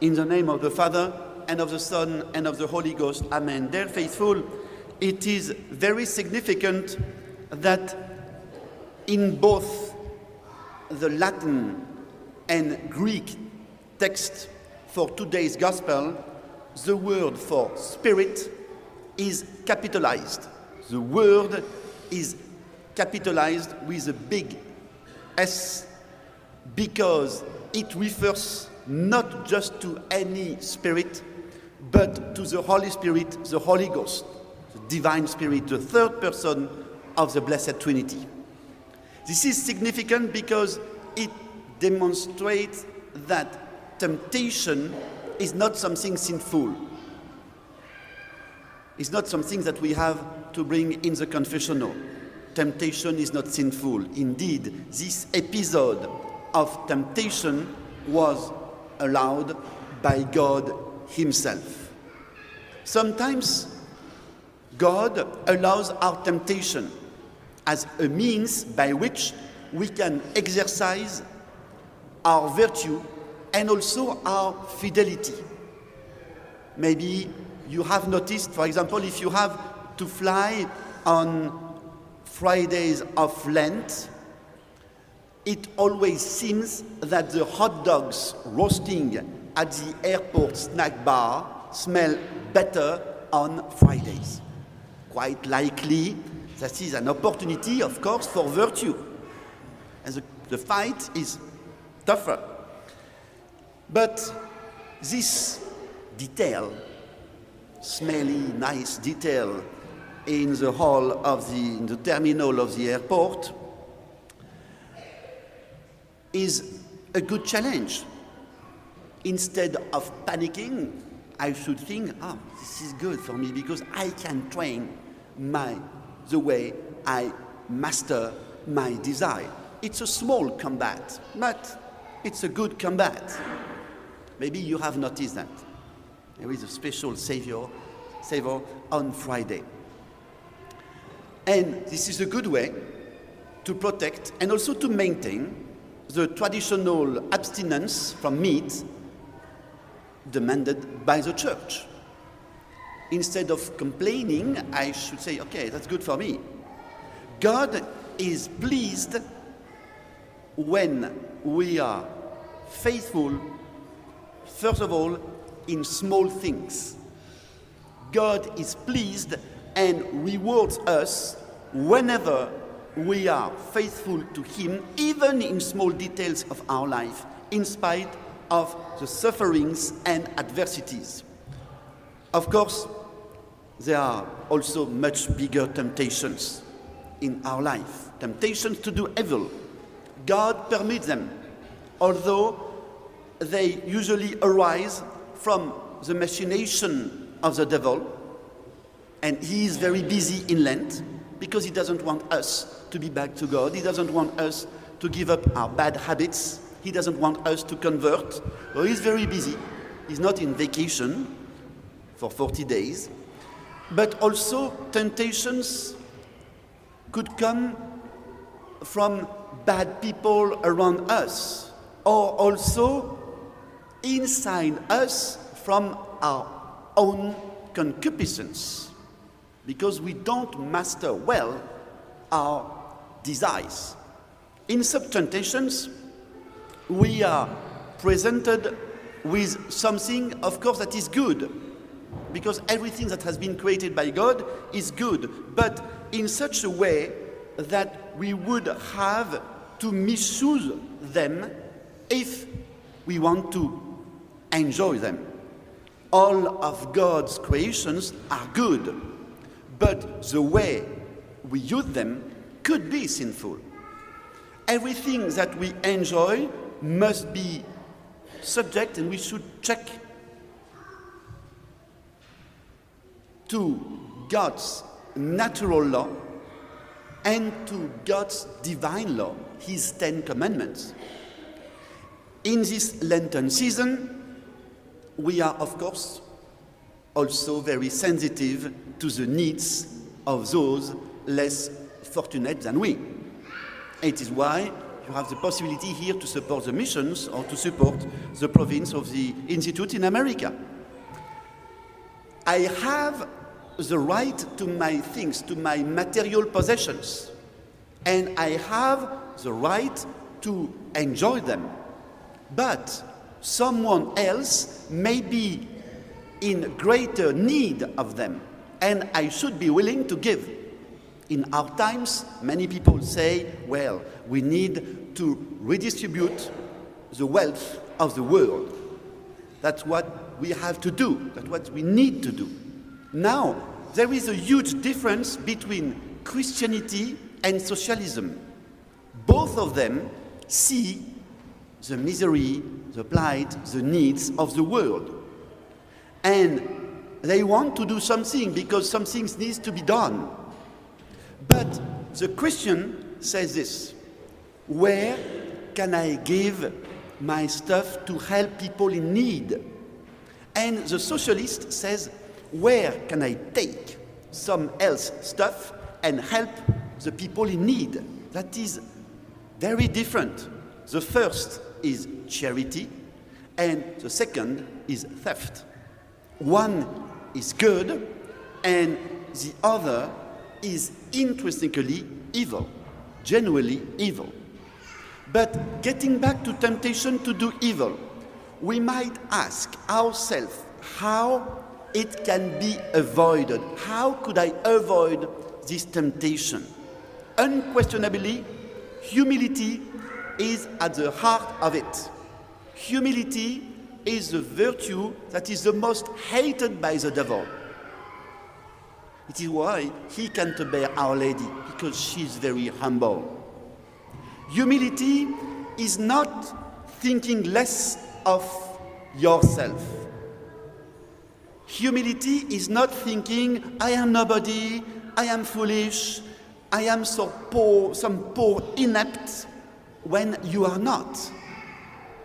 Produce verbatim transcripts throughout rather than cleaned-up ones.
In the name of the Father, and of the Son, and of the Holy Ghost. Amen. Dear faithful, it is very significant that in both the Latin and Greek text for today's Gospel, the word for spirit is capitalized. The word is capitalized with a big S because it refers not just to any spirit, but to the Holy Spirit, the Holy Ghost, the Divine Spirit, the third person of the Blessed Trinity. This is significant because it demonstrates that temptation is not something sinful. It's not something that we have to bring in the confessional. Temptation is not sinful. Indeed, this episode of temptation was allowed by God Himself. Sometimes God allows our temptation as a means by which we can exercise our virtue and also our fidelity. Maybe you have noticed, for example, if you have to fly on Fridays of Lent, it always seems that the hot dogs roasting at the airport snack bar smell better on Fridays. Quite likely, that is an opportunity, of course, for virtue. And the, the fight is tougher. But this detail, smelly, nice detail in the hall of the, in the terminal of the airport, is a good challenge. Instead of panicking, I should think, oh, this is good for me because I can train my, the way I master my desire. It's a small combat, but it's a good combat. Maybe you have noticed that. There is a special savior, savor on Friday. And this is a good way to protect and also to maintain the traditional abstinence from meat demanded by the church. Instead of complaining, I should say, okay, that's good for me. God is pleased when we are faithful, first of all, in small things. God is pleased and rewards us whenever we are faithful to Him, even in small details of our life, in spite of the sufferings and adversities. Of course, there are also much bigger temptations in our life, temptations to do evil. God permits them, although they usually arise from the machination of the devil, and he is very busy in Lent, because he doesn't want us to be back to God. He doesn't want us to give up our bad habits. He doesn't want us to convert. So he's very busy. He's not in vacation for forty days. But also temptations could come from bad people around us, or also inside us from our own concupiscence, because we don't master well our desires. In such temptations, we are presented with something, of course, that is good, because everything that has been created by God is good, but in such a way that we would have to misuse them if we want to enjoy them. All of God's creations are good, but the way we use them could be sinful. Everything that we enjoy must be subject, and we should check to God's natural law and to God's divine law, His Ten Commandments. In this Lenten season, we are, of course, also very sensitive to the needs of those less fortunate than we. It is why you have the possibility here to support the missions or to support the province of the Institute in America. I have the right to my things, to my material possessions, and I have the right to enjoy them. But someone else may be in greater need of them, and I should be willing to give. In our times, many people say, well, we need to redistribute the wealth of the world. That's what we have to do, that's what we need to do. Now, there is a huge difference between Christianity and socialism. Both of them see the misery, the plight, the needs of the world. And they want to do something because something needs to be done. But the Christian says this: where can I give my stuff to help people in need? And the socialist says, where can I take some else stuff and help the people in need? That is very different. The first is charity, and the second is theft. One is good, and the other is intrinsically evil, genuinely evil. But getting back to temptation to do evil, we might ask ourselves how it can be avoided. How could I avoid this temptation? Unquestionably, humility is at the heart of it. Humility is the virtue that is the most hated by the devil. It is why he can't bear Our Lady, because she is very humble. Humility is not thinking less of yourself. Humility is not thinking, I am nobody, I am foolish, I am so poor, some poor inept, when you are not.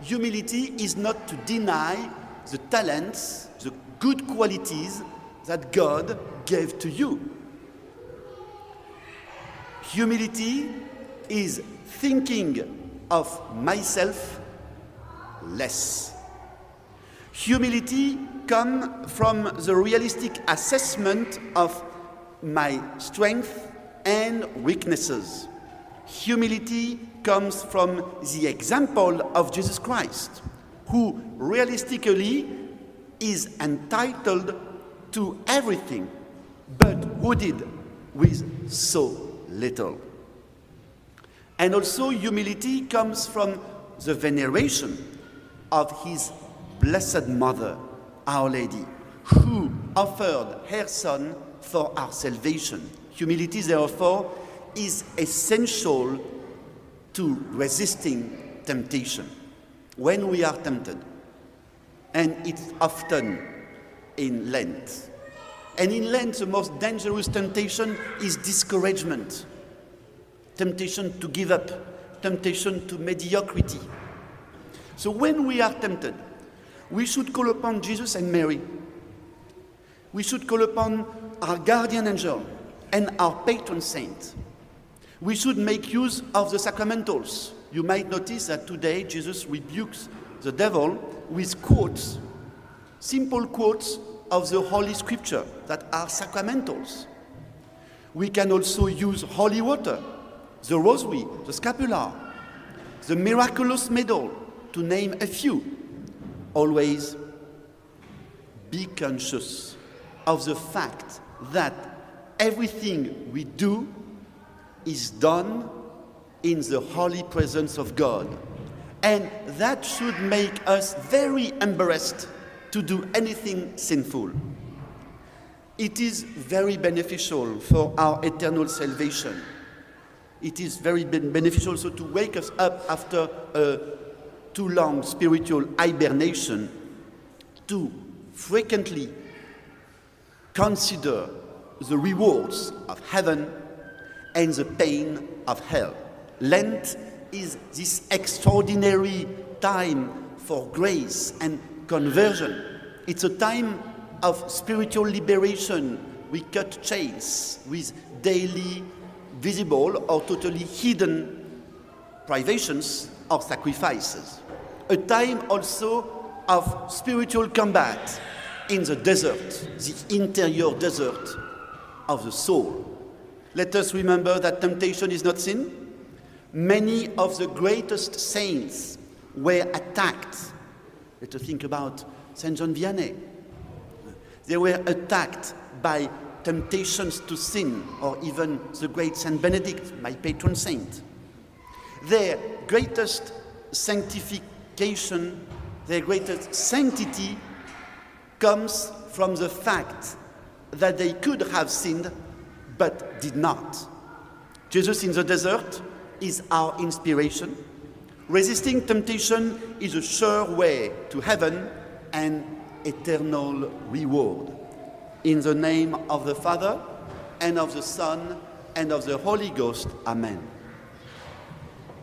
Humility is not to deny the talents, the good qualities that God gave to you. Humility is thinking of myself less. Humility comes from the realistic assessment of my strength and weaknesses. Humility comes from the example of Jesus Christ, who realistically is entitled to everything, but who did with so little. And also humility comes from the veneration of his Blessed Mother, Our Lady, who offered her Son for our salvation. Humility, therefore, is essential to resisting temptation. When we are tempted, and it's often in Lent, and in Lent the most dangerous temptation is discouragement, temptation to give up, temptation to mediocrity. So when we are tempted, we should call upon Jesus and Mary. We should call upon our guardian angel and our patron saint. We should make use of the sacramentals. You might notice that today Jesus rebukes the devil with quotes, simple quotes of the Holy Scripture that are sacramentals. We can also use holy water, the rosary, the scapular, the miraculous medal, to name a few. Always be conscious of the fact that everything we do is done in the holy presence of God. And that should make us very embarrassed to do anything sinful. It is very beneficial for our eternal salvation. It is very beneficial also to wake us up after a too long spiritual hibernation to frequently consider the rewards of heaven and the pain of hell. Lent is this extraordinary time for grace and conversion. It's a time of spiritual liberation. We cut chains with daily, visible or totally hidden privations or sacrifices. A time also of spiritual combat in the desert, the interior desert of the soul. Let us remember that temptation is not sin. Many of the greatest saints were attacked. Let us think about Saint John Vianney. They were attacked by temptations to sin, or even the great Saint Benedict, my patron saint. Their greatest sanctification, their greatest sanctity comes from the fact that they could have sinned, but did not. Jesus in the desert is our inspiration. Resisting temptation is a sure way to heaven and eternal reward. In the name of the Father, and of the Son, and of the Holy Ghost. Amen.